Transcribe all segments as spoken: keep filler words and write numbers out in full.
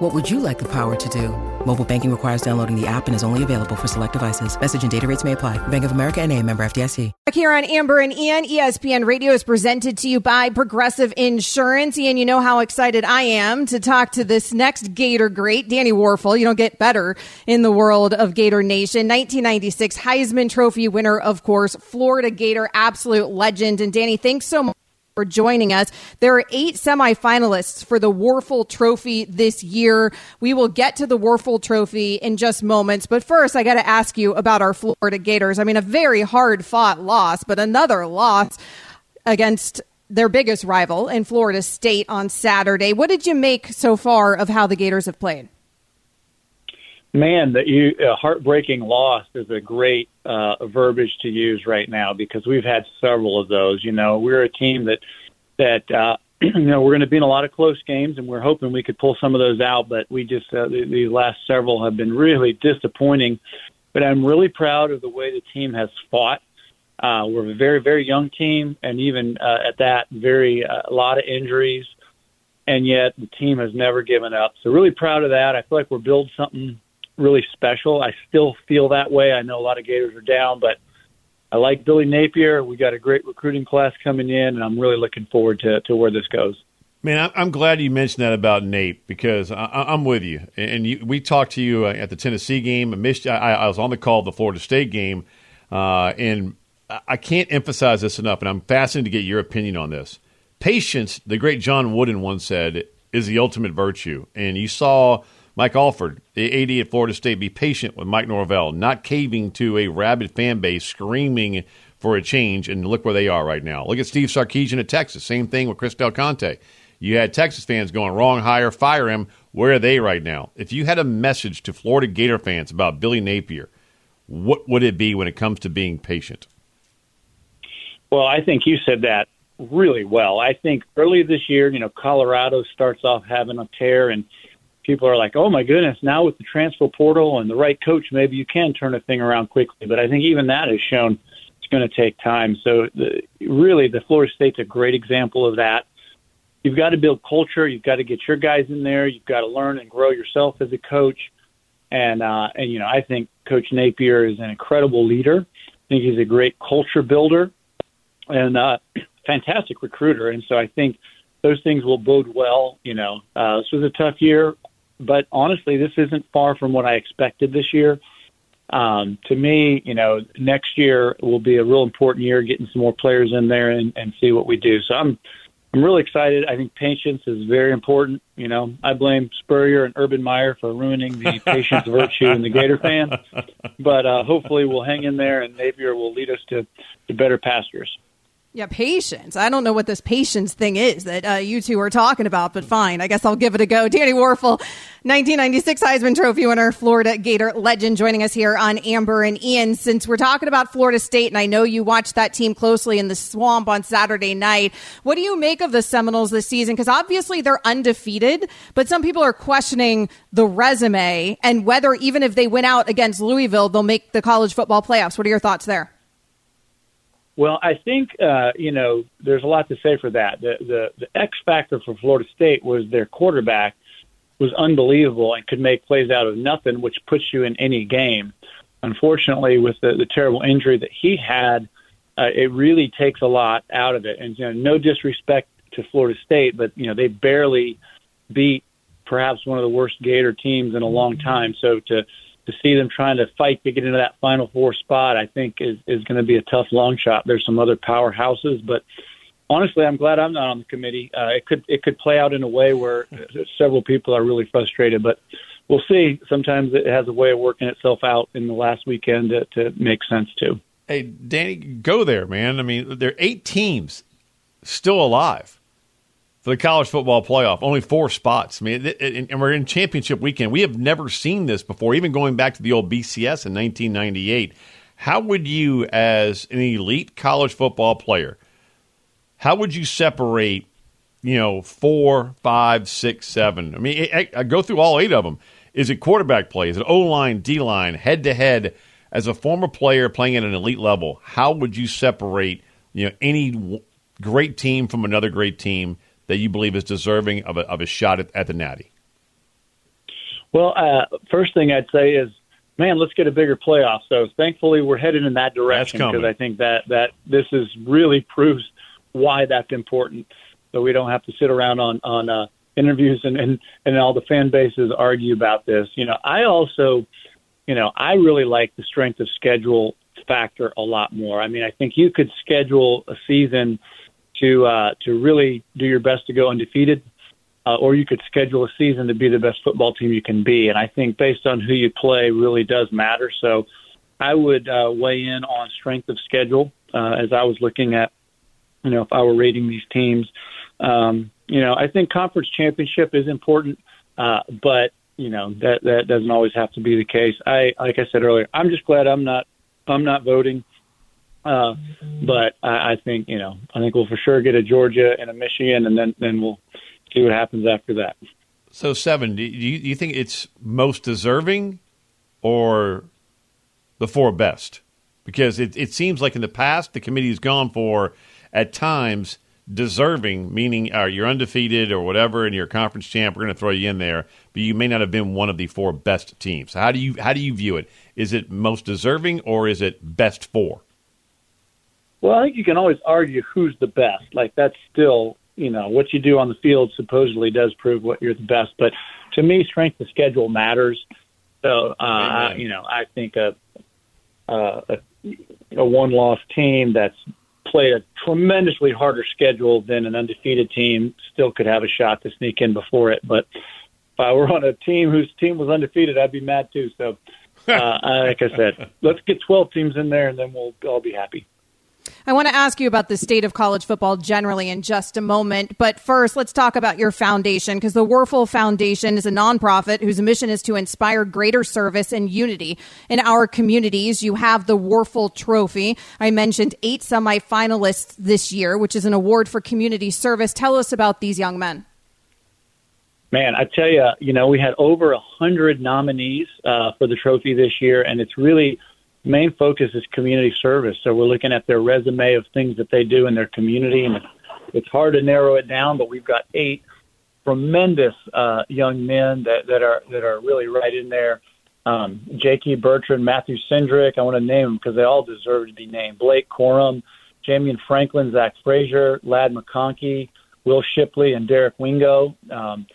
What would you like the power to do? Mobile banking requires downloading the app and is only available for select devices. Message and data rates may apply. Bank of America N A, member F D I C. Back here on Amber and Ian, E S P N Radio is presented to you by Progressive Insurance. Ian, you know how excited I am to talk to this next Gator great, Danny Wuerffel. You don't get better in the world of Gator Nation. nineteen ninety-six Heisman Trophy winner, of course, Florida Gator, absolute legend. And Danny, thanks so much for joining us. There are eight semifinalists for the Wuerffel Trophy this year. We will get to the Wuerffel Trophy in just moments. But first, I got to ask you about our Florida Gators. I mean, a very hard-fought loss, but another loss against their biggest rival in Florida State on Saturday. What did you make so far of how the Gators have played? Man, that you a heartbreaking loss is a great uh, verbiage to use right now, because we've had several of those. You know, we're a team that that uh, you know we're going to be in a lot of close games, and we're hoping we could pull some of those out. But we just uh, these last several have been really disappointing. But I'm really proud of the way the team has fought. Uh, we're a very very young team, and even uh, at that, very uh, a lot of injuries, and yet the team has never given up. So really proud of that. I feel like we're building something really special. I still feel that way. I know a lot of Gators are down, but I like Billy Napier. We got a great recruiting class coming in, and I'm really looking forward to, to where this goes. Man, I'm glad you mentioned that about Nape, because I'm with you. And you, we talked to you at the Tennessee game. I was on the call of the Florida State game, uh, and I can't emphasize this enough, and I'm fascinated to get your opinion on this. Patience, the great John Wooden once said, is the ultimate virtue. And you saw Mike Alford, the A D at Florida State, be patient with Mike Norvell, not caving to a rabid fan base screaming for a change, and look where they are right now. Look at Steve Sarkisian at Texas. Same thing with Chris Del Conte. You had Texas fans going, wrong hire, fire him. Where are they right now? If you had a message to Florida Gator fans about Billy Napier, what would it be when it comes to being patient? Well, I think you said that really well. I think early this year, you know, Colorado starts off having a tear, and people are like, oh, my goodness, now with the transfer portal and the right coach, maybe you can turn a thing around quickly. But I think even that has shown it's going to take time. So the, really, the Florida State's a great example of that. You've got to build culture. You've got to get your guys in there. You've got to learn and grow yourself as a coach. And, uh, and you know, I think Coach Napier is an incredible leader. I think he's a great culture builder and a fantastic recruiter. And so I think those things will bode well. You know, uh, this was a tough year. But honestly, this isn't far from what I expected this year. Um, to me, you know, next year will be a real important year, getting some more players in there and, and see what we do. So I'm I'm really excited. I think patience is very important. You know, I blame Spurrier and Urban Meyer for ruining the patience virtue in the Gator fan. But uh, hopefully we'll hang in there, and Napier will lead us to, to better pastures. Yeah, patience. I don't know what this patience thing is that uh, you two are talking about, but fine. I guess I'll give it a go. Danny Wuerffel, nineteen ninety-six Heisman Trophy winner, Florida Gator legend, joining us here on Amber and Ian. Since we're talking about Florida State, and I know you watched that team closely in the swamp on Saturday night, what do you make of the Seminoles this season? Because obviously they're undefeated, but some people are questioning the resume and whether even if they win out against Louisville, they'll make the college football playoffs. What are your thoughts there? Well, I think, uh, you know, there's a lot to say for that. The, the the X factor for Florida State was their quarterback was unbelievable and could make plays out of nothing, which puts you in any game. Unfortunately, with the, the terrible injury that he had, uh, it really takes a lot out of it. And, you know, no disrespect to Florida State, but, you know, they barely beat perhaps one of the worst Gator teams in a long time. So to To see them trying to fight to get into that Final Four spot, I think is, is going to be a tough long shot. There's some other powerhouses, but honestly, I'm glad I'm not on the committee. Uh, it could it could play out in a way where several people are really frustrated, but we'll see. Sometimes it has a way of working itself out in the last weekend to, to make sense too. Hey, Danny, go there, man. I mean, there are eight teams still alive for the college football playoff, only four spots. I mean, and we're in championship weekend. We have never seen this before, even going back to the old B C S in nineteen ninety-eight. how would you, as an elite college football player, how would you separate, you know, four, five, six, seven? I mean, I, I go through all eight of them. Is it quarterback play? Is it O-line, D-line, head-to-head? As a former player playing at an elite level, how would you separate, you know, any w- great team from another great team that you believe is deserving of a, of a shot at, at the Natty? Well, uh, first thing I'd say is, man, let's get a bigger playoff. So thankfully we're headed in that direction, because I think that, that this is really proves why that's important. So we don't have to sit around on, on uh, interviews and, and, and all the fan bases argue about this. You know, I also, you know, I really like the strength of schedule factor a lot more. I mean, I think you could schedule a season to uh, to really do your best to go undefeated, uh, or you could schedule a season to be the best football team you can be. And I think based on who you play really does matter. So I would uh, weigh in on strength of schedule uh, as I was looking at, you know, if I were rating these teams. Um, you know, I think conference championship is important, uh, but you know, that, that doesn't always have to be the case. I, like I said earlier, I'm just glad I'm not, I'm not voting. Uh, but I, I think, you know, I think we'll for sure get a Georgia and a Michigan, and then, then we'll see what happens after that. So seven, do you, do you think it's most deserving or the four best? Because it, it seems like in the past, the committee has gone for at times deserving, meaning uh, you're undefeated or whatever, and you're a conference champ, we're going to throw you in there, but you may not have been one of the four best teams. How do you how do you view it? Is it most deserving or is it best four? Well, I think you can always argue who's the best. Like, that's still, you know, what you do on the field supposedly does prove what you're the best. But to me, strength of schedule matters. So, uh, I, you know, I think a, a, a one-loss team that's play a tremendously harder schedule than an undefeated team still could have a shot to sneak in before it. But if I were on a team whose team was undefeated, I'd be mad too. So, uh, like I said, let's get twelve teams in there and then we'll all be happy. I want to ask you about the state of college football generally in just a moment. But first, let's talk about your foundation, because the Wuerffel Foundation is a nonprofit whose mission is to inspire greater service and unity in our communities. You have the Wuerffel Trophy. I mentioned eight semifinalists this year, which is an award for community service. Tell us about these young men. Man, I tell you, you know, we had over one hundred nominees uh, for the trophy this year, and it's really main focus is community service. So we're looking at their resume of things that they do in their community, and it's hard to narrow it down, but we've got eight tremendous uh, young men that, that are that are really right in there. Um, J K. Bertrand, Matthew Sendrick, I want to name them because they all deserve to be named. Blake Corum, Jamie and Franklin, Zach Frazier, Ladd McConkey, Will Shipley, and Derek Wingo. Um,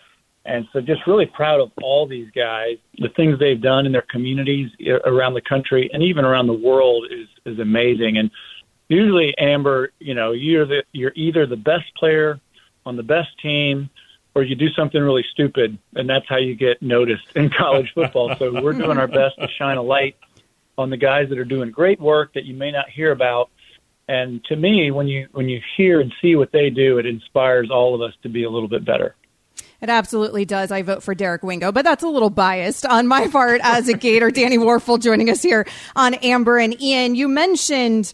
And so just really proud of all these guys. The things they've done in their communities around the country and even around the world is, is amazing. And usually, Amber, you know, you're the, you're either the best player on the best team or you do something really stupid, and that's how you get noticed in college football. So we're doing our best to shine a light on the guys that are doing great work that you may not hear about. And to me, when you when you hear and see what they do, it inspires all of us to be a little bit better. It absolutely does. I vote for Derek Wingo, but that's a little biased on my part as a Gator. Danny Wuerffel joining us here on Amber and Ian. You mentioned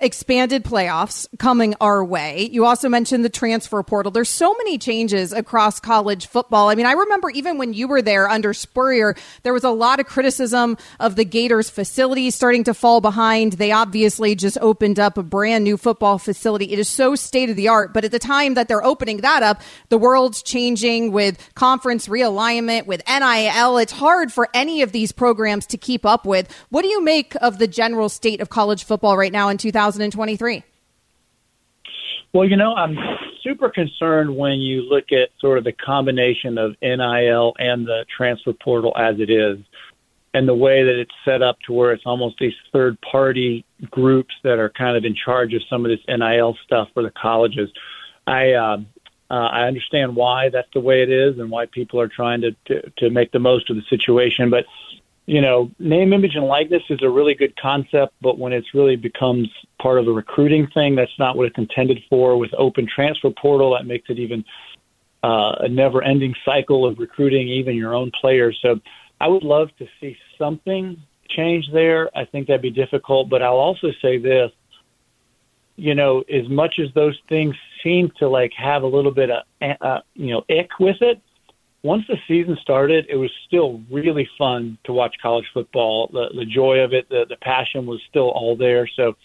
expanded playoffs coming our way. You also mentioned the transfer portal. There's so many changes across college football. I mean, I remember even when you were there under Spurrier, there was a lot of criticism of the Gators' facilities starting to fall behind. They obviously just opened up a brand new football facility. It is so state of the art, but at the time that they're opening that up, the world's changing with conference realignment, with N I L. It's hard for any of these programs to keep up with. What do you make of the general state of college football right now in two thousand twenty-three? Well, you know, I'm super concerned when you look at sort of the combination of N I L and the transfer portal as it is, and the way that it's set up to where it's almost these third-party groups that are kind of in charge of some of this N I L stuff for the colleges. I uh, uh, I understand why that's the way it is and why people are trying to, to, to make the most of the situation, but you know, name, image, and likeness is a really good concept, but when it's really becomes part of a recruiting thing, that's not what it's intended for. With open transfer portal, that makes it even uh, a never-ending cycle of recruiting even your own players. So I would love to see something change there, I think that'd be difficult. But I'll also say this, you know, as much as those things seem to, like, have a little bit of, uh, you know, ick with it, once the season started, it was still really fun to watch college football. The, the joy of it, the, the passion was still all there. So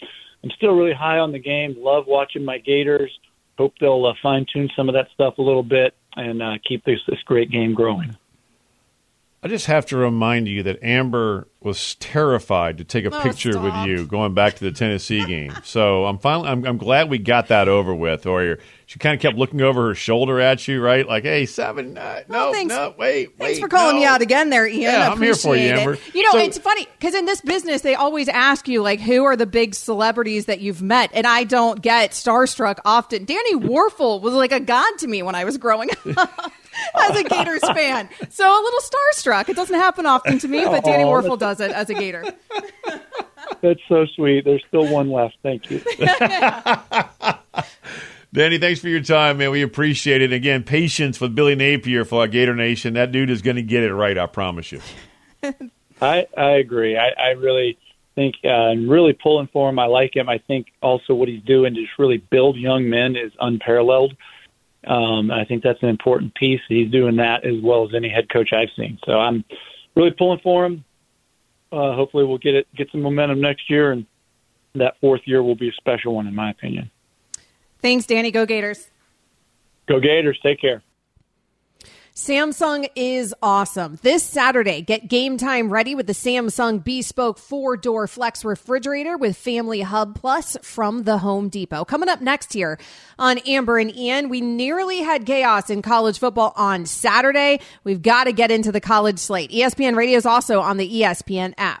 I'm still really high on the game, love watching my Gators. Hope they'll uh, fine-tune some of that stuff a little bit and uh, keep this, this great game growing. I just have to remind you that Amber was terrified to take a oh, picture stop. with you going back to the Tennessee game. So I'm finally, I'm, I'm glad we got that over with. Or you're, she kind of kept looking over her shoulder at you, right? Like, hey, seven, nine, no, well, no, wait, wait. Thanks for calling no. me out again there, Ian. Yeah, I'm here for you, Amber. It. You know, so, it's funny because in this business, they always ask you, like, who are the big celebrities that you've met? And I don't get starstruck often. Danny Wuerffel was like a god to me when I was growing up. As a Gators fan. So a little starstruck. It doesn't happen often to me, but Danny Wuerffel does it as a Gator. That's so sweet. There's still one left. Thank you. Danny, thanks for your time, man. We appreciate it. Again, patience with Billy Napier for our Gator Nation. That dude is going to get it right, I promise you. I, I agree. I, I really think uh, I'm really pulling for him. I like him. I think also what he's doing to just really build young men is unparalleled. Um, I think that's an important piece. He's doing that as well as any head coach I've seen. So I'm really pulling for him. Uh, hopefully we'll get it, get some momentum next year, and that fourth year will be a special one in my opinion. Thanks, Danny. Go Gators. Go Gators. Take care. Samsung is awesome. This Saturday, get game time ready with the Samsung Bespoke four-door Flex Refrigerator with Family Hub Plus from the Home Depot. Coming up next here on Amber and Ian, we nearly had chaos in college football on Saturday. We've got to get into the college slate. E S P N Radio is also on the E S P N app.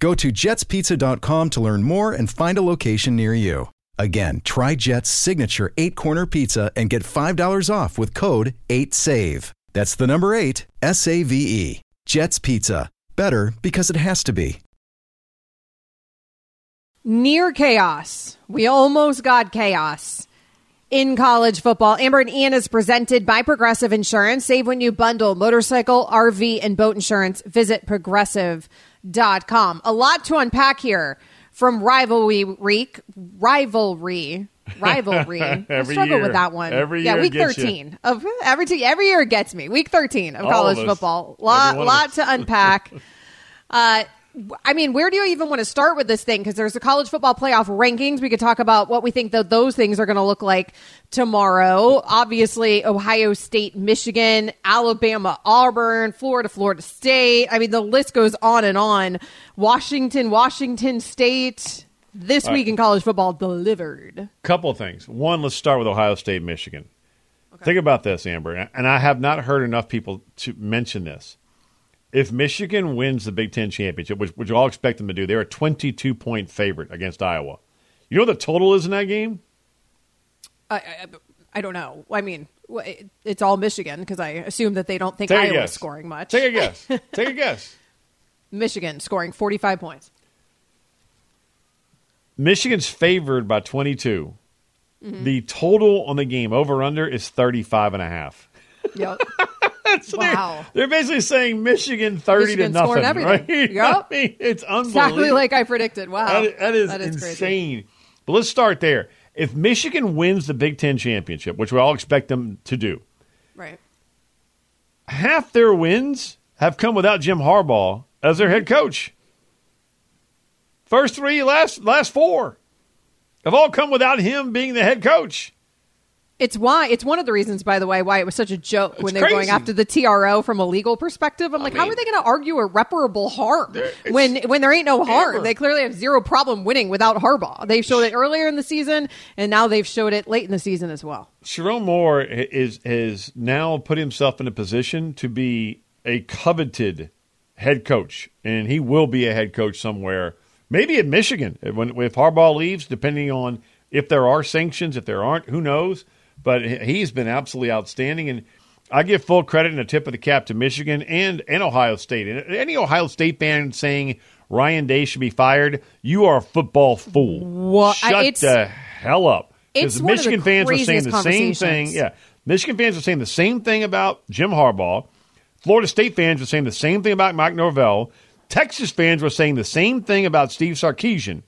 Go to jets pizza dot com to learn more and find a location near you. Again, try Jet's signature eight-corner pizza and get five dollars off with code eight save. That's the number eight, S A V E. Jet's Pizza. Better because it has to be. Near chaos. We almost got chaos. In college football, Amber and Ian is presented by Progressive Insurance. Save when you bundle motorcycle, R V, and boat insurance. Visit progressive dot com. A lot to unpack here from rivalry week. Rivalry. Rivalry. I struggle year. with that one. Every yeah, year week thirteen. You. of every, t- every year gets me. Week thirteen of All college of football. Lot, lot to unpack. uh I mean, where do you even want to start with this thing? Because there's a college football playoff rankings. We could talk about what we think that those things are going to look like tomorrow. Obviously, Ohio State, Michigan, Alabama, Auburn, Florida, Florida State. I mean, the list goes on and on. Washington, Washington State. This All week right. in college football delivered. Couple of things. One, let's start with Ohio State, Michigan. Okay. Think about this, Amber. And I have not heard enough people to mention this. If Michigan wins the Big Ten championship, which which all expect them to do, they're a twenty-two point favorite against Iowa. You know what the total is in that game? I I, I don't know. I mean, it's all Michigan because I assume that they don't think Iowa is scoring much. Take a guess. Take a guess. Michigan scoring forty-five points. Michigan's favored by twenty-two. Mm-hmm. The total on the game over-under is thirty-five and a half. Yep. So wow. They're, they're basically saying Michigan thirty Michigan to nothing, right? Yep. I mean, it's unbelievable. Exactly like I predicted. Wow. That is, that is, that is insane. Crazy. But let's start there. If Michigan wins the Big Ten championship, which we all expect them to do, right? Half their wins have come without Jim Harbaugh as their head coach. First three, last last four. have all come without him being the head coach. It's why it's one of the reasons, by the way, why it was such a joke it's when they were going after the T R O from a legal perspective. I'm like, I mean, how are they going to argue irreparable harm when when there ain't no harm? Amber. They clearly have zero problem winning without Harbaugh. They showed it earlier in the season, and now they've showed it late in the season as well. Sharon Moore is has now put himself in a position to be a coveted head coach, and he will be a head coach somewhere, maybe at Michigan, when if Harbaugh leaves, depending on if there are sanctions, if there aren't, who knows. But he's been absolutely outstanding, and I give full credit and a tip of the cap to Michigan and, and Ohio State. And any Ohio State fan saying Ryan Day should be fired, you are a football fool. Well, Shut I, the hell up. Because Michigan fans are saying the same thing. Yeah, Michigan fans are saying the same thing about Jim Harbaugh. Florida State fans are saying the same thing about Mike Norvell. Texas fans were saying the same thing about Steve Sarkisian.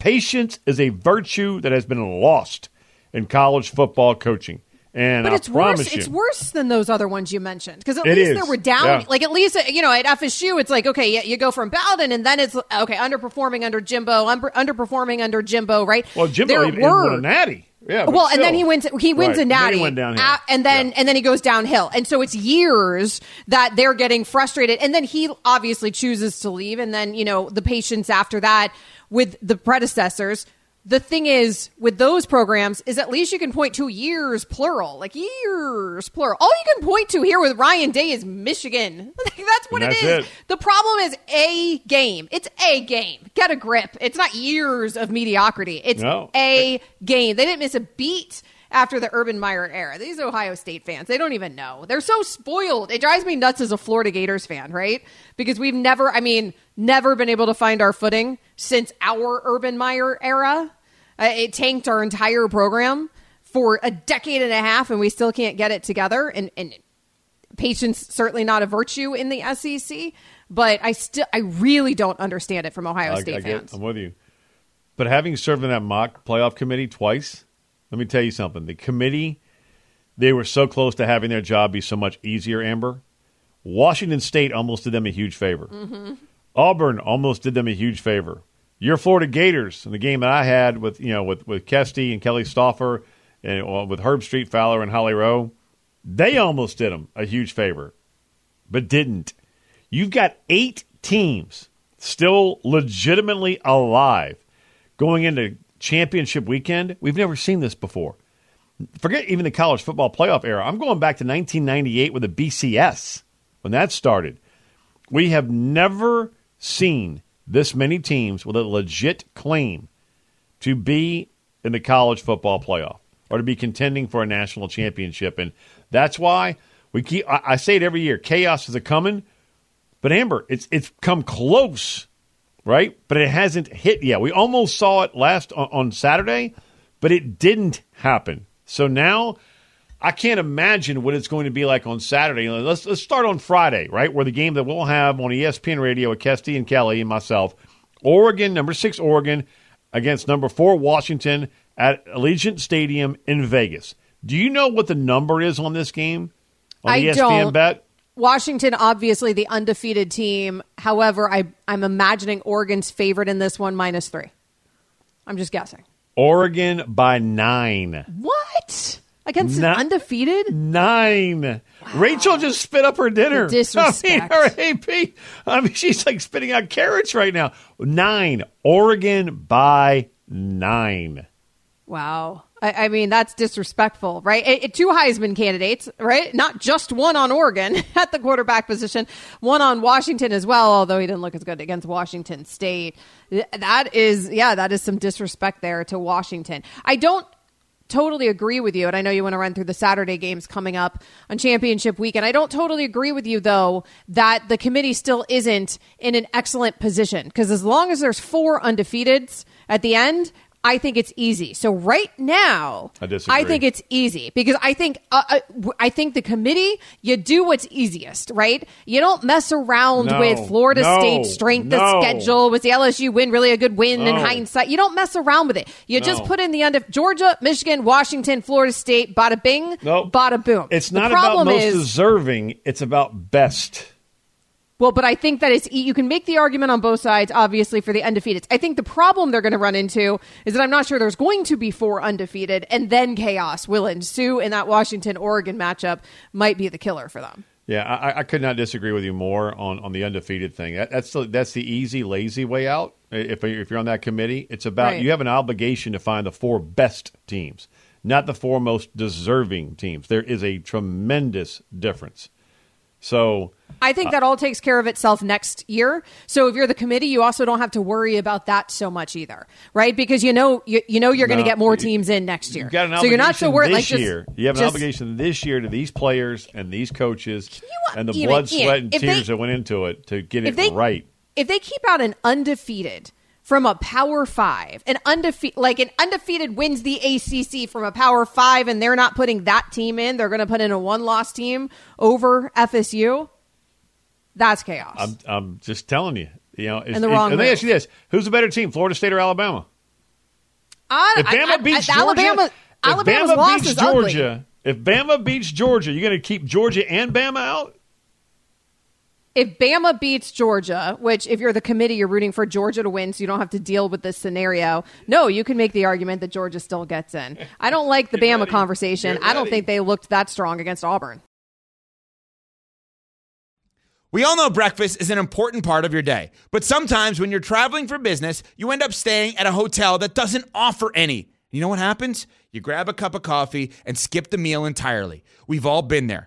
Patience is a virtue that has been lost in college football coaching, and but I it's promise worse, you, it's worse than those other ones you mentioned because at it least is. there were down, yeah. like at least you know at F S U, it's like okay, yeah, you go from Bowden, and then it's okay, underperforming under Jimbo, under, underperforming under Jimbo, right? Well, Jimbo even won a natty. Yeah, well, still. and then he wins. He wins right. a natty, and then, he uh, and, then yeah. and then he goes downhill, and so it's years that they're getting frustrated, and then he obviously chooses to leave, and then you know the patience after that with the predecessors. The thing is, with those programs, is at least you can point to years, plural. Like, years, plural. All you can point to here with Ryan Day is Michigan. Like, that's what that's it is. It. The problem is a game. It's a game. Get a grip. It's not years of mediocrity. It's no. a game. They didn't miss a beat after the Urban Meyer era. These Ohio State fans, they don't even know. They're so spoiled. It drives me nuts as a Florida Gators fan, right? Because we've never, I mean, never been able to find our footing since our Urban Meyer era. Uh, it tanked our entire program for a decade and a half, and we still can't get it together. And, and patience certainly not a virtue in the S E C, but I still I really don't understand it from Ohio I, State I fans. Get, I'm with you. But having served in that mock playoff committee twice, let me tell you something. The committee, they were so close to having their job be so much easier, Amber. Washington State almost did them a huge favor. Mm-hmm. Auburn almost did them a huge favor. Your Florida Gators, in the game that I had with you know with, with Kesty and Kelly Stauffer and well, with Herb Street Fowler and Holly Rowe, they almost did them a huge favor, but didn't. You've got eight teams still legitimately alive going into championship weekend. We've never seen this before. Forget even the college football playoff era. I'm going back to nineteen ninety-eight with the B C S when that started. We have never seen this many teams with a legit claim to be in the college football playoff or to be contending for a national championship. And that's why we keep, I, I say it every year, chaos is a coming, but Amber, it's it's come close, right? But it hasn't hit yet. We almost saw it last on, on Saturday, but it didn't happen. So now I can't imagine what it's going to be like on Saturday. Let's let's start on Friday, right, where the game that we'll have on E S P N Radio with Kesty and Kelly and myself, Oregon, number six Oregon, against number four Washington at Allegiant Stadium in Vegas. Do you know what the number is on this game on I E S P N don't. Bet? Washington, obviously the undefeated team. However, I, I'm imagining Oregon's favorite in this one, minus three. I'm just guessing. Oregon by nine. What? Against Not, an undefeated? Nine. Wow. Rachel just spit up her dinner. The disrespect. I mean, her A P. I mean, she's like spitting out carrots right now. Nine. Oregon by nine. Wow. I, I mean, that's disrespectful, right? It, it, two Heisman candidates, right? Not just one on Oregon at the quarterback position, one on Washington as well, although he didn't look as good against Washington State. That is, yeah, that is some disrespect there to Washington. I don't totally agree with you, and I know you want to run through the Saturday games coming up on championship weekend. I don't totally agree with you, though, that the committee still isn't in an excellent position, because as long as there's four undefeateds at the end, I think it's easy. So right now, I disagree. I think it's easy because I think uh, I think the committee, you do what's easiest, right? You don't mess around no, with Florida no, State strength no. of schedule. Was the L S U win really a good win no. in hindsight? You don't mess around with it. You no. just put in the end of Georgia, Michigan, Washington, Florida State, bada bing, nope. bada boom. It's not the problem about most is, deserving. It's about best. Well, but I think that it's, you can make the argument on both sides, obviously, for the undefeateds. I think the problem they're going to run into is that I'm not sure there's going to be four undefeated, and then chaos will ensue, and that Washington-Oregon matchup might be the killer for them. Yeah, I, I could not disagree with you more on, on the undefeated thing. That, that's the, that's the easy, lazy way out. If, if you're on that committee, it's about right. You have an obligation to find the four best teams, not the four most deserving teams. There is a tremendous difference. So I think that all takes care of itself next year. So if you're the committee, you also don't have to worry about that so much either, right? Because you know you, you know you're no, going to get more teams in next year. You've got an obligation so you're not so worried. This like just, year, you have an just, obligation this year to these players and these coaches you, and the Ian, blood, Ian, sweat, and tears they, that went into it to get it they, right. If they keep out an undefeated from a Power Five, an undefe- like an undefeated wins the A C C from a Power Five, and they're not putting that team in, they're going to put in a one-loss team over F S U. That's chaos. I'm, I'm just telling you. You know, it's, and the wrong. Let me ask you this: who's the better team, Florida State or Alabama? I, if Bama I, I, beats I, Georgia, Alabama, Alabama's Bama loss beats is Georgia, ugly. If Bama beats Georgia, you're going to keep Georgia and Bama out. If Bama beats Georgia, which if you're the committee, you're rooting for Georgia to win so you don't have to deal with this scenario. No, you can make the argument that Georgia still gets in. I don't like the Bama ready. conversation. I don't think they looked that strong against Auburn. We all know breakfast is an important part of your day. But sometimes when you're traveling for business, you end up staying at a hotel that doesn't offer any. You know what happens? You grab a cup of coffee and skip the meal entirely. We've all been there.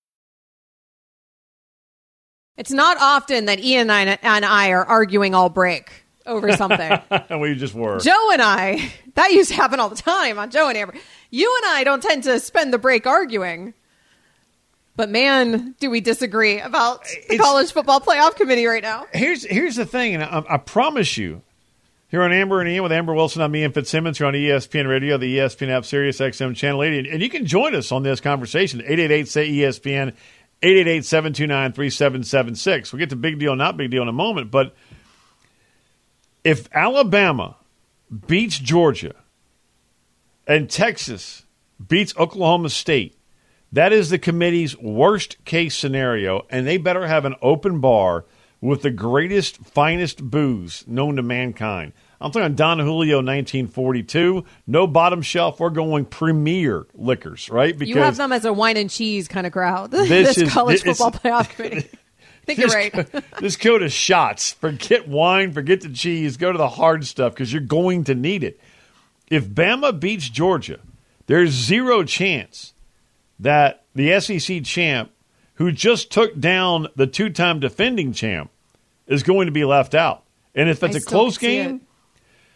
It's not often that Ian and I are arguing all break over something. We just were. Joe and I, that used to happen all the time on Joe and Amber. You and I don't tend to spend the break arguing. But man, do we disagree about the it's, college football playoff committee right now. Here's here's the thing, and I, I promise you, here on Amber and Ian with Amber Wilson, I'm Ian Fitzsimmons. You're on E S P N Radio, the E S P N app, Sirius X M Channel eighty. And, and you can join us on this conversation, eight eight eight say E S P N. eight eight eight seven two nine three seven seven six. We'll get to big deal, not big deal in a moment, but if Alabama beats Georgia and Texas beats Oklahoma State, that is the committee's worst-case scenario, and they better have an open bar with the greatest, finest booze known to mankind. I'm talking Don Julio nineteen forty-two. No bottom shelf. We're going premier liquors, right? Because you have them as a wine and cheese kind of crowd. This, this is, college this, football playoff committee. I think you're right. Just go to shots. Forget wine. Forget the cheese. Go to the hard stuff because you're going to need it. If Bama beats Georgia, there's zero chance that the S E C champ, who just took down the two-time defending champ, is going to be left out. And if it's I a close game...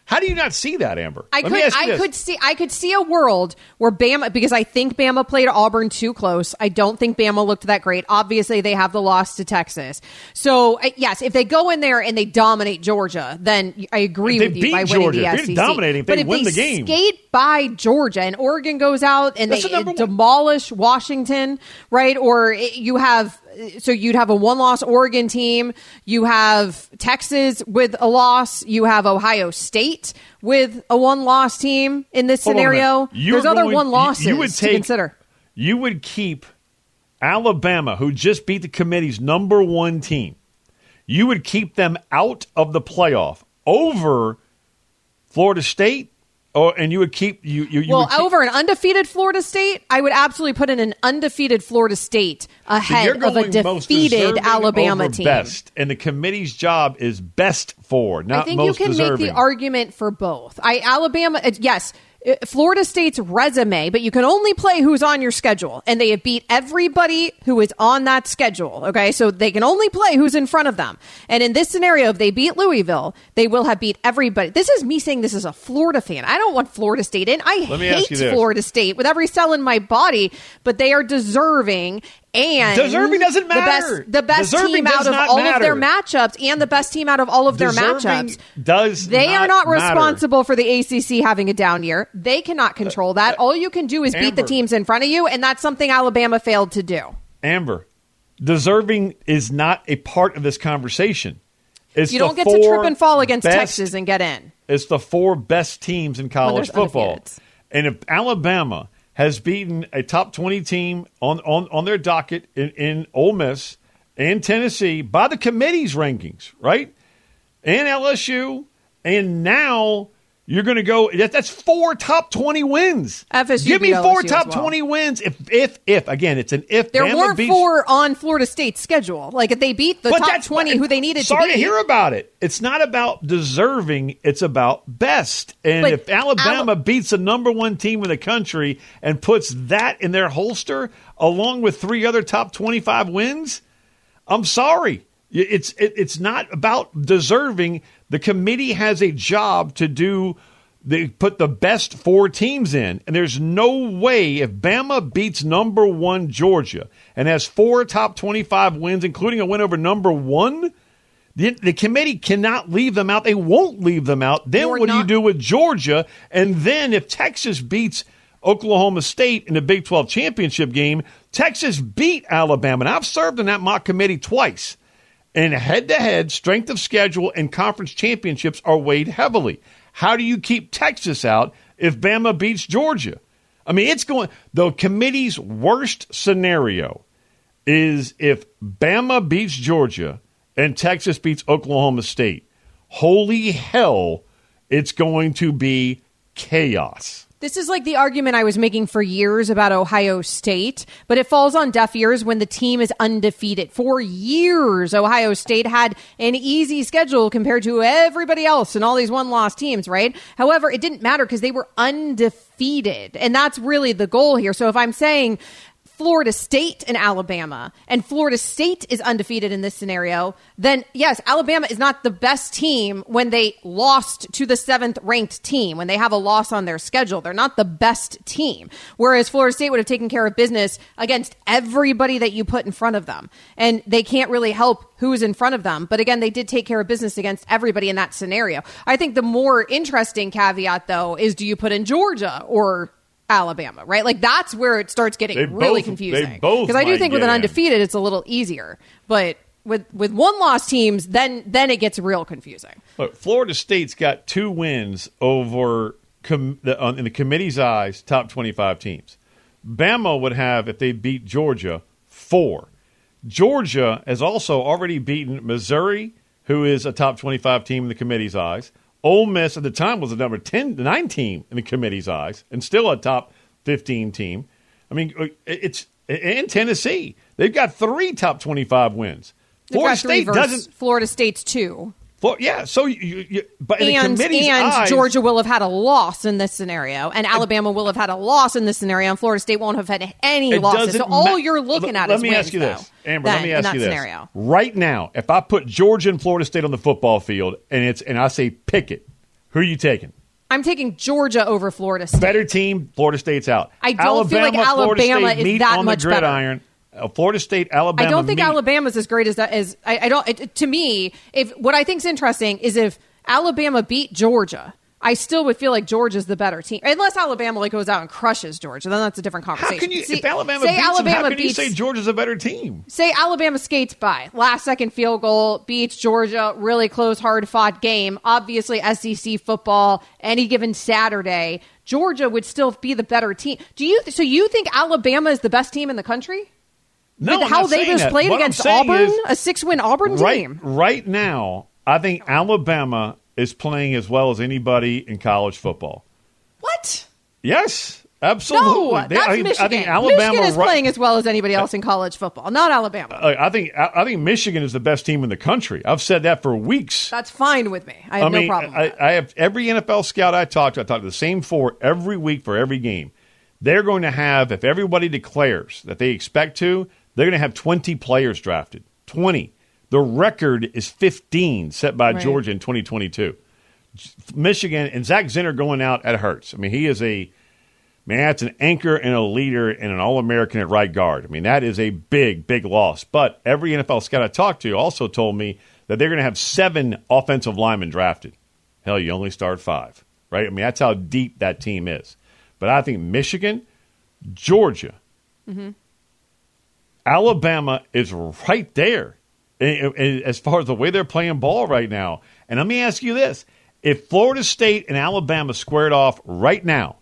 How do you not see that, Amber? I Let could I this. could see I could see a world where Bama, because I think Bama played Auburn too close. I don't think Bama looked that great. Obviously, they have the loss to Texas. So, yes, if they go in there and they dominate Georgia, then I agree with you by winning Georgia. The S E C. They're dominating. They but if win they the game. skate by Georgia and Oregon goes out and That's they the demolish one. Washington, right? Or you have So you'd have a one-loss Oregon team. You have Texas with a loss. You have Ohio State with a one-loss team in this Hold scenario. There's other going, one-losses you would take, to consider. You would keep Alabama, who just beat the committee's number one team. You would keep them out of the playoff over Florida State. Oh, and you would keep you. you, you well, keep, over an undefeated Florida State, I would absolutely put in an undefeated Florida State ahead so of a defeated Alabama team. Best, and the committee's job is best for not most deserving. I think you can deserving. make the argument for both. I Alabama, yes, Florida State's resume, but you can only play who's on your schedule. And they have beat everybody who is on that schedule, okay? So they can only play who's in front of them. And in this scenario, if they beat Louisville, they will have beat everybody. This is me saying this as a Florida fan. I don't want Florida State in. I hate Florida State with every cell in my body, but they are deserving. And deserving doesn't matter. The best, the best team out of all matter. of their matchups, and the best team out of all of their deserving matchups does. They not are not responsible matter. for the A C C having a down year. They cannot control that. All you can do is Amber. beat the teams in front of you, and that's something Alabama failed to do. Amber, deserving is not a part of this conversation. It's you don't get to trip and fall against best, Texas and get in. It's the four best teams in college football, undefeated. And if Alabama has beaten a top twenty team on, on, on their docket in, in Ole Miss and Tennessee by the committee's rankings, right? And L S U. And now you're going to go that, – that's four top twenty wins. F S U Give me four L S U top well. twenty wins if, if, if. Again, it's an if. There Bama weren't beats, four on Florida State's schedule. Like, if they beat the top twenty who they needed to beat. Sorry to hear about it. It's not about deserving. It's about best. And but if Alabama Al- beats the number one team in the country and puts that in their holster along with three other top twenty-five wins, I'm sorry. It's it, it's not about deserving. The committee has a job to do. They put the best four teams in, and there's no way if Bama beats number one Georgia and has four top twenty-five wins, including a win over number one, the, the committee cannot leave them out. They won't leave them out. Then You're what not- do you do with Georgia? And then if Texas beats Oklahoma State in the Big twelve championship game, Texas beat Alabama. And I've served in that mock committee twice. And head-to-head, strength of schedule, and conference championships are weighed heavily. How do you keep Texas out if Bama beats Georgia? I mean, it's going – the committee's worst scenario is if Bama beats Georgia and Texas beats Oklahoma State. Holy hell, it's going to be chaos. This is like the argument I was making for years about Ohio State, but it falls on deaf ears when the team is undefeated. For years, Ohio State had an easy schedule compared to everybody else and all these one-loss teams, right? However, it didn't matter because they were undefeated, and that's really the goal here. So if I'm saying Florida State and Alabama, and Florida State is undefeated in this scenario, then yes, Alabama is not the best team when they lost to the seventh ranked team, when they have a loss on their schedule. They're not the best team. Whereas Florida State would have taken care of business against everybody that you put in front of them. And they can't really help who is in front of them. But again, they did take care of business against everybody in that scenario. I think the more interesting caveat, though, is do you put in Georgia or Alabama, right? Like, that's where it starts getting they really both, confusing. Because I do think with an undefeated, in. it's a little easier. But with with one-loss teams, then then it gets real confusing. Look, Florida State's got two wins over, com- the, on, in the committee's eyes, top twenty-five teams. Bama would have, if they beat Georgia, four. Georgia has also already beaten Missouri, who is a top twenty-five team in the committee's eyys. Ole Miss at the time was a number ten, nine team in the committee's eyes and still a top fifteen team. I mean, it's and Tennessee. They've got three top twenty-five wins. They've Florida State doesn't. Florida State's two. Florida, yeah, so you, you but in and, the committee's and eyes, Georgia will have had a loss in this scenario, and Alabama will have had a loss in this scenario, and Florida State won't have had any losses. So all ma- you're looking let, at let is me wins, ask you though, this, Amber. Then, let me ask you this. Scenario. Right now, if I put Georgia and Florida State on the football field, and it's and I say pick it, who are you taking? I'm taking Georgia over Florida State. Better team. Florida State's out. I don't Alabama, feel like Alabama State, is that on much the gridiron. Better. Florida State, Alabama. I don't think meet. Alabama's as great as that. As I, I don't. It, to me, if what I think's interesting is if Alabama beat Georgia, I still would feel like Georgia's the better team, unless Alabama like goes out and crushes Georgia. Then that's a different conversation. How can you, See, if Alabama beats Alabama them, how can beats, you say Georgia's a better team? Say Alabama skates by, last second field goal beats Georgia, really close, hard fought game. Obviously, S E C football any given Saturday, Georgia would still be the better team. Do you? So you think Alabama is the best team in the country? No, with how they just played against Auburn, a six-win Auburn team. Right now, I think Alabama is playing as well as anybody in college football. What? Yes. Absolutely. No, they, that's I, Michigan. I think Alabama Michigan is right, playing as well as anybody else in college football, not Alabama. I think I think Michigan is the best team in the country. I've said that for weeks. That's fine with me. I have I mean, no problem with I, that. I have every N F L scout I talk to, I talk to the same four every week for every game. They're going to have, if everybody declares that they expect to, they're going to have twenty players drafted. twenty. The record is fifteen set by right. Georgia in twenty twenty-two. Michigan and Zach Zinner going out at Hurts. I mean, he is a man, that's an anchor and a leader and an All-American at right guard. I mean, that is a big, big loss. But every N F L scout I talked to also told me that they're going to have seven offensive linemen drafted. Hell, you only start five, right? I mean, that's how deep that team is. But I think Michigan, Georgia, mm-hmm. Alabama is right there and, and as far as the way they're playing ball right now. And let me ask you this. If Florida State and Alabama squared off right now,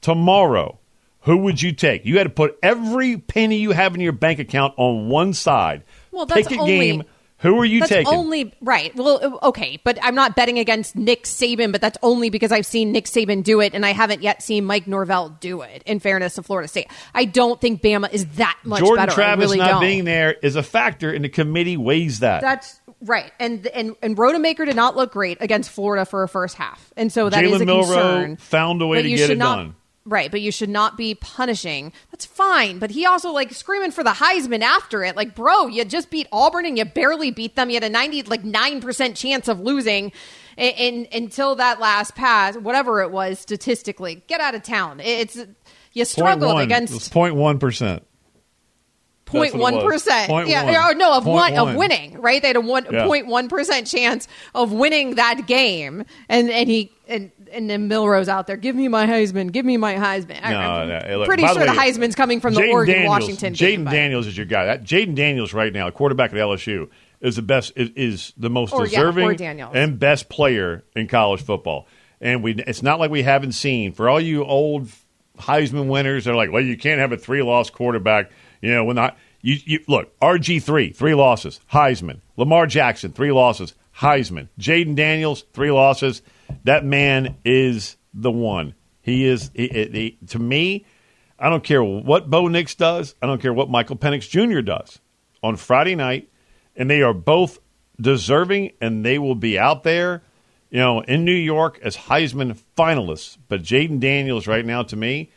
tomorrow, who would you take? You had to put every penny you have in your bank account on one side. Well, that's Pick a only, game. Who are you that's taking? Only right. Well, okay, but I'm not betting against Nick Saban, but that's only because I've seen Nick Saban do it, and I haven't yet seen Mike Norvell do it. In fairness to Florida State, I don't think Bama is that much Jordan better. Jordan Travis really not don't. being there is a factor, and the committee weighs that. That's. Right, and and and Rodemaker did not look great against Florida for a first half, and so that Jaylen is a Milroe concern. Found a way to get it not, done. Right, but you should not be punishing. That's fine, but he also like screaming for the Heisman after it. Like, bro, you just beat Auburn and you barely beat them. You had a ninety like nine percent chance of losing, in, in until that last pass, whatever it was statistically. Get out of town. It's you struggled point one. Against it's point one percent. zero point one percent. Point yeah, one. Or no, of point one, one of winning, right? They had a one point one percent chance of winning that game, and and he and and then Milroe's out there. Give me my Heisman. Give me my Heisman. No, I'm no, look, pretty sure the, way, the Heisman's coming from Jayden the Oregon Daniels, Washington. Jayden Daniels is your guy. That Jayden Daniels right now, the quarterback at L S U, is the best. Is, is the most or, deserving yeah, and best player in college football. And we, it's not like we haven't seen for all you old Heisman winners. They're like, well, you can't have a three loss quarterback. You know, when the, you, you look, R G three, three losses, Heisman. Lamar Jackson, three losses, Heisman. Jayden Daniels, three losses. That man is the one. He is, he, he, to me, I don't care what Bo Nix does. I don't care what Michael Penix Junior does on Friday night. And they are both deserving, and they will be out there, you know, in New York as Heisman finalists. But Jayden Daniels right now, to me,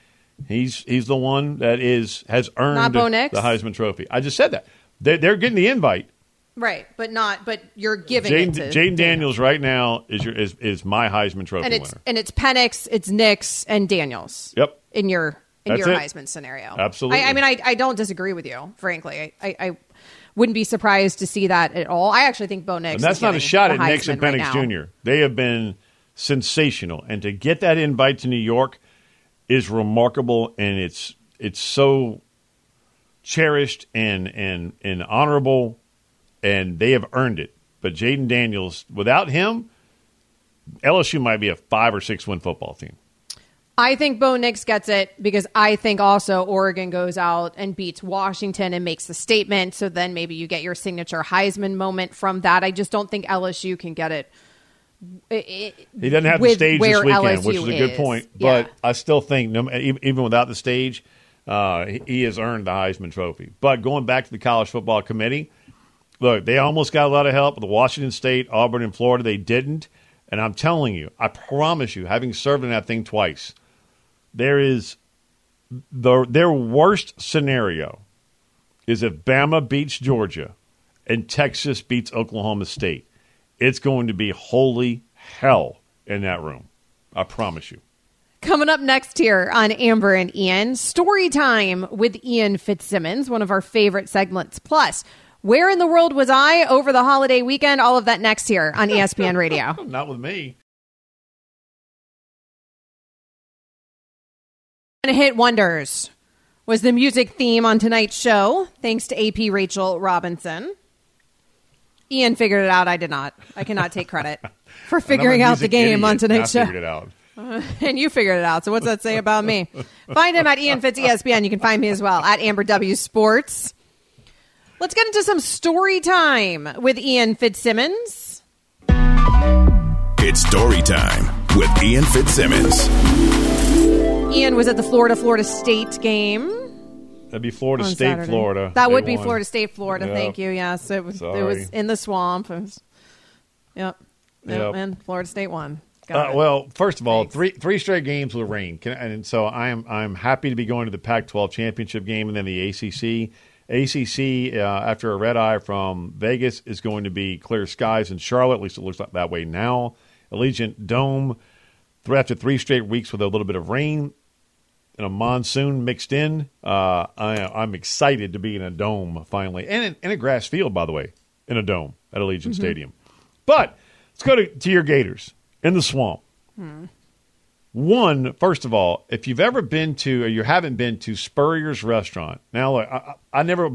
He's he's the one that is has earned the Heisman Trophy. I just said that. They, they're getting the invite. Right, but not. But you're giving Jayden, it to Jayden Daniels. Daniels right now is your is, is my Heisman Trophy and it's, winner. And it's Penix, it's Nix, and Daniels. Yep. In your in That's your it. Heisman scenario, absolutely. I, I mean, I I don't disagree with you. Frankly, I. I, I wouldn't be surprised to see that at all. I actually think Bo Nix. And that's is not a shot at Nix and Penix right Junior They have been sensational, and to get that invite to New York is remarkable, and it's it's so cherished and and and honorable, and they have earned it. But Jayden Daniels, without him, L S U might be a five or six win football team. I think Bo Nix gets it because I think also Oregon goes out and beats Washington and makes the statement. So then maybe you get your signature Heisman moment from that. I just don't think L S U can get it. It, he doesn't have the stage this weekend, L S U which is a good is. point. But yeah. I still think, even without the stage, uh, he has earned the Heisman Trophy. But going back to the College Football Committee, look, they almost got a lot of help with Washington State, Auburn, and Florida. They didn't. And I'm telling you, I promise you, having served in that thing twice, there is the their worst scenario is if Bama beats Georgia and Texas beats Oklahoma State. It's going to be holy hell in that room. I promise you. Coming up next here on Amber and Ian, story time with Ian Fitzsimmons, one of our favorite segments. Plus, where in the world was I over the holiday weekend? All of that next here on E S P N Radio. Not with me. And hit wonders was the music theme on tonight's show, thanks to A P Rachel Robinson. Ian figured it out. I did not. I cannot take credit for figuring out the game idiot. on tonight's I show. I figured it out. Uh, and you figured it out. So what's that say about me? Find him at Ian Fitz E S P N. You can find me as well at Amber W Sports. Let's get into some story time with Ian Fitzsimmons. It's story time with Ian Fitzsimmons. Ian was at the Florida Florida State game. That'd be Florida State, Saturday. Florida. That they would won. be Florida State, Florida. Yep. Thank you. Yes, it was. Sorry. It was in the swamp. It was, yep. yep. Yep. And Florida State won. Uh, well, first of all, Thanks. three three straight games with rain, Can, and so I'm I'm happy to be going to the Pac twelve championship game and then the A C C. A C C uh, after a red eye from Vegas is going to be clear skies in Charlotte. At least it looks like that way now. Allegiant Dome. After three straight weeks with a little bit of rain and a monsoon mixed in, uh, I, I'm excited to be in a dome finally, and in, in a grass field, by the way, in a dome at Allegiant mm-hmm. Stadium. But let's go to, to your Gators. In the swamp. Hmm. One, first of all, if you've ever been to or you haven't been to Spurrier's Restaurant. Now, look, I, I never,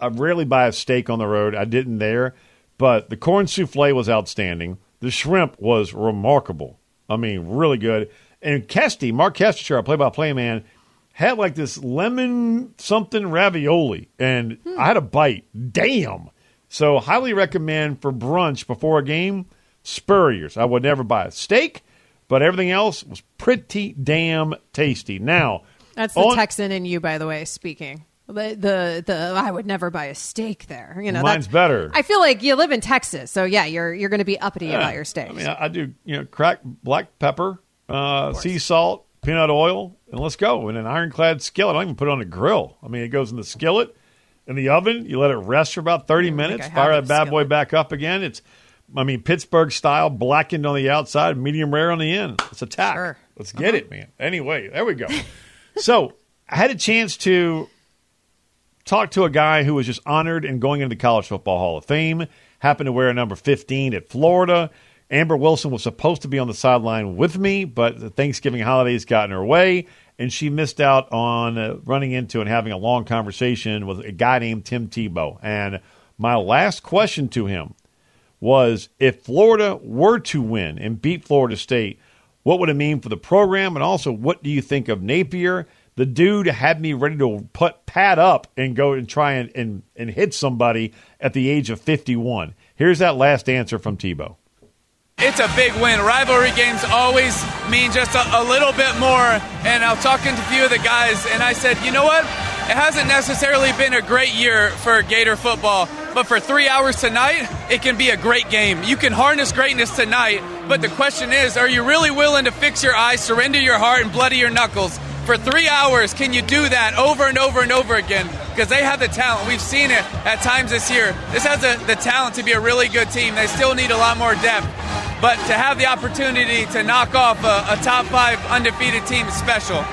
I rarely buy a steak on the road. I didn't there. But the corn souffle was outstanding. The shrimp was remarkable. I mean, really good. And Kesti, Mark Kesticher, our play-by-play man, had like this lemon something ravioli. And hmm. I had a bite. Damn. So highly recommend for brunch before a game. Spurrier's. I would never buy a steak, but everything else was pretty damn tasty. Now, that's the on, Texan in you, by the way, speaking. The, the the I would never buy a steak there. You know, mine's that's, better. I feel like you live in Texas, so yeah, you're you're going to be uppity yeah. about your steaks. I mean, I, I do. You know, crack black pepper, uh, sea salt, peanut oil, and let's go. In an ironclad skillet. I don't even put it on a grill. I mean, it goes in the skillet, in the oven. You let it rest for about thirty minutes. Fire that bad skillet. boy back up again. It's I mean, Pittsburgh style, blackened on the outside, medium rare on the end. It's a tack. Sure. Let's get uh-huh. it, man. Anyway, there we go. So I had a chance to talk to a guy who was just honored and going into the College Football Hall of Fame, happened to wear number fifteen at Florida. Amber Wilson was supposed to be on the sideline with me, but the Thanksgiving holidays got in her way, and she missed out on uh, running into and having a long conversation with a guy named Tim Tebow. And my last question to him was, if Florida were to win and beat Florida State, what would it mean for the program? And also, what do you think of Napier? The dude had me ready to put pad up and go and try and, and, and hit somebody at the age of fifty-one. Here's that last answer from Tebow. It's a big win. Rivalry games always mean just a, a little bit more. And I was talking to a few of the guys, and I said, you know what? It hasn't necessarily been a great year for Gator football, but for three hours tonight, it can be a great game. You can harness greatness tonight, but the question is, are you really willing to fix your eyes, surrender your heart, and bloody your knuckles? For three hours, can you do that over and over and over again? Because they have the talent. We've seen it at times this year. This has a, the talent to be a really good team. They still need a lot more depth. But to have the opportunity to knock off a, a top five undefeated team is special.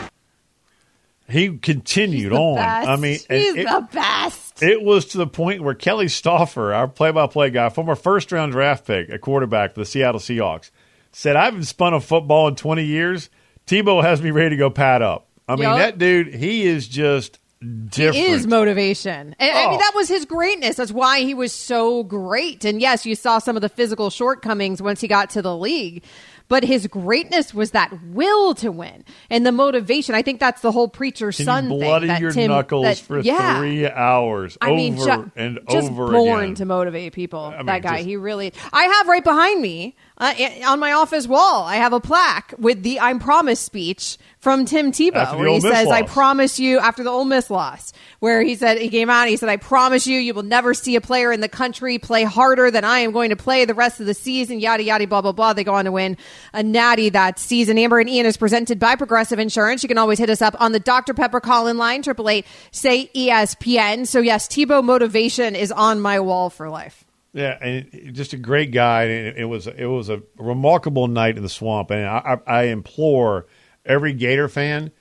He continued on. Best. I mean, he's it, the best. It was to the point where Kelly Stauffer, our play-by-play guy, former first-round draft pick, a quarterback for the Seattle Seahawks, said, "I haven't spun a football in twenty years. Tebow has me ready to go pad up." I mean, yep. that dude, he is just different. He is motivation. And, oh. I mean, that was his greatness. That's why he was so great. And yes, you saw some of the physical shortcomings once he got to the league. But his greatness was that will to win and the motivation. I think that's the whole preacher's Can son you bloody thing. Bloody your Tim, knuckles that, for yeah. three hours I over mean, ju- and just over again. Just born to motivate people, I mean, that guy. Just, he really – I have right behind me uh, on my office wall, I have a plaque with the I'm Promised speech from Tim Tebow where he says, loss. I promise you – after the Ole Miss loss, where he said – he came out and he said, I promise you, you will never see a player in the country play harder than I am going to play the rest of the season, yada, yada, blah, blah, blah. They go on to win a natty that season. Amber and Ian is presented by Progressive Insurance. You can always hit us up on the Doctor Pepper call-in line, triple eight say E S P N. So, yes, Tebow motivation is on my wall for life. Yeah, and just a great guy. It was it was a remarkable night in the swamp, and I, I implore every Gator fan,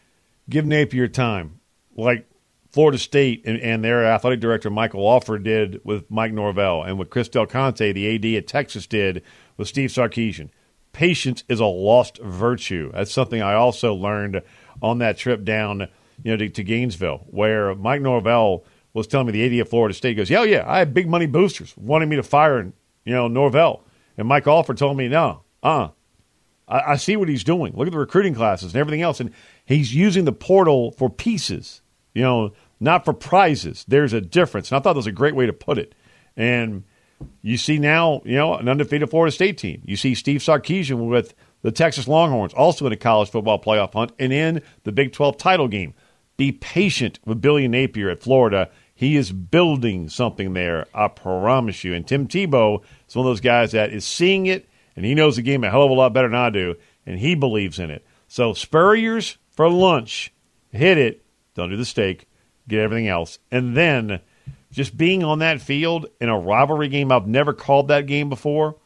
give Napier time, like Florida State and, and their athletic director Michael Alford did with Mike Norvell and what Chris Del Conte, the A D at Texas, did with Steve Sarkisian. Patience is a lost virtue. That's something I also learned on that trip down, you know, to, to Gainesville, where Mike Norvell was telling me the A D of Florida State goes, "Yeah, yeah, I had big money boosters wanting me to fire, you know, Norvell." And Mike Alford told me, "No, uh, I, I see what he's doing. Look at the recruiting classes and everything else, and he's using the portal for pieces, you know, not for prizes. There's a difference." And I thought that was a great way to put it. And you see now, you know, an undefeated Florida State team. You see Steve Sarkisian with the Texas Longhorns, also in a college football playoff hunt, and in the Big twelve title game. Be patient with Billy Napier at Florida. He is building something there, I promise you. And Tim Tebow is one of those guys that is seeing it, and he knows the game a hell of a lot better than I do, and he believes in it. So Spurrier's for lunch. Hit it. Don't do the steak. Get everything else. And then just being on that field in a rivalry game, I've never called that game before.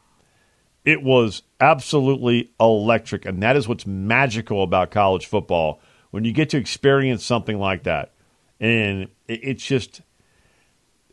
It was absolutely electric, and that is what's magical about college football, when you get to experience something like that. And it's just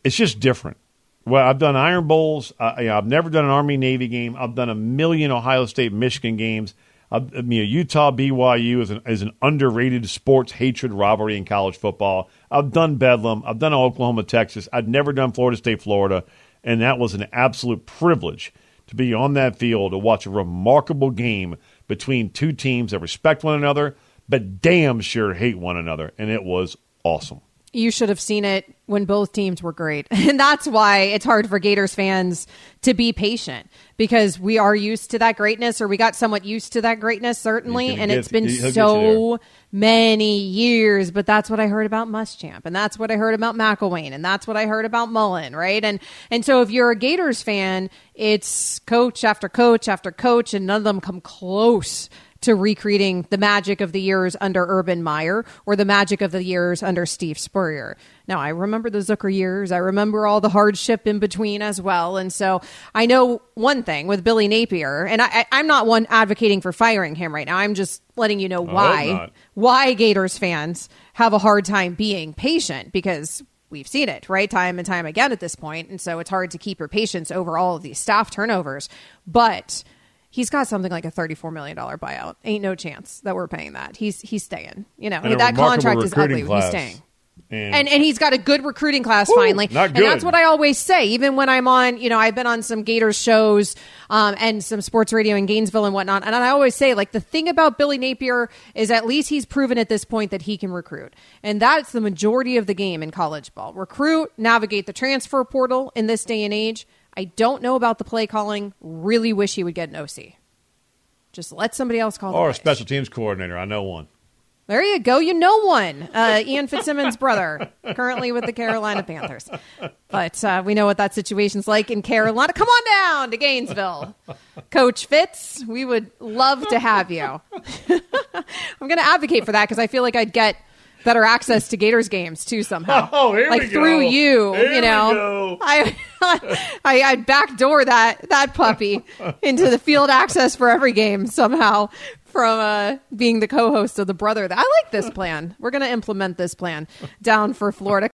it's just different. Well, I've done Iron Bowls. I, you know, I've never done an Army-Navy game. I've done a million Ohio State-Michigan games. I've, I mean, Utah-B Y U is an, is an underrated sports hatred rivalry in college football. I've done Bedlam. I've done Oklahoma-Texas. I've never done Florida State-Florida, and that was an absolute privilege to be on that field to watch a remarkable game between two teams that respect one another but damn sure hate one another, and it was awesome. You should have seen it when both teams were great. And that's why it's hard for Gators fans to be patient, because we are used to that greatness, or we got somewhat used to that greatness, certainly. And get, it's been so many years. But that's what I heard about Muschamp, and that's what I heard about McElwain, and that's what I heard about Mullen, right? And and so if you're a Gators fan, it's coach after coach after coach, and none of them come close to recreating the magic of the years under Urban Meyer or the magic of the years under Steve Spurrier. Now, I remember the Zucker years. I remember all the hardship in between as well. And so I know one thing with Billy Napier, and I, I'm not one advocating for firing him right now. I'm just letting you know why, why Gators fans have a hard time being patient, because we've seen it, right, time and time again at this point. And so it's hard to keep your patience over all of these staff turnovers. But he's got something like a thirty-four million dollars buyout. Ain't no chance that we're paying that. He's he's staying. You know, that contract is ugly. Class. He's staying. And, and and he's got a good recruiting class, ooh, finally. Not good. And that's what I always say. Even when I'm on, you know, I've been on some Gators shows um, and some sports radio in Gainesville and whatnot. And I always say, like, the thing about Billy Napier is at least he's proven at this point that he can recruit. And that's the majority of the game in college ball. Recruit, navigate the transfer portal in this day and age. I don't know about the play calling. Really wish he would get an O C. Just let somebody else call the plays. Or a special teams coordinator. I know one. There you go. You know one. Uh, Ian Fitzsimmons' brother, currently with the Carolina Panthers. But uh, we know what that situation's like in Carolina. Come on down to Gainesville. Coach Fitz, we would love to have you. I'm going to advocate for that, because I feel like I'd get better access to Gators games too somehow. Oh, here like we go. Through you, here you know. I, I I backdoor that that puppy into the field access for every game somehow from uh, being the co-host of the brother. I like this plan. We're going to implement this plan down for Florida.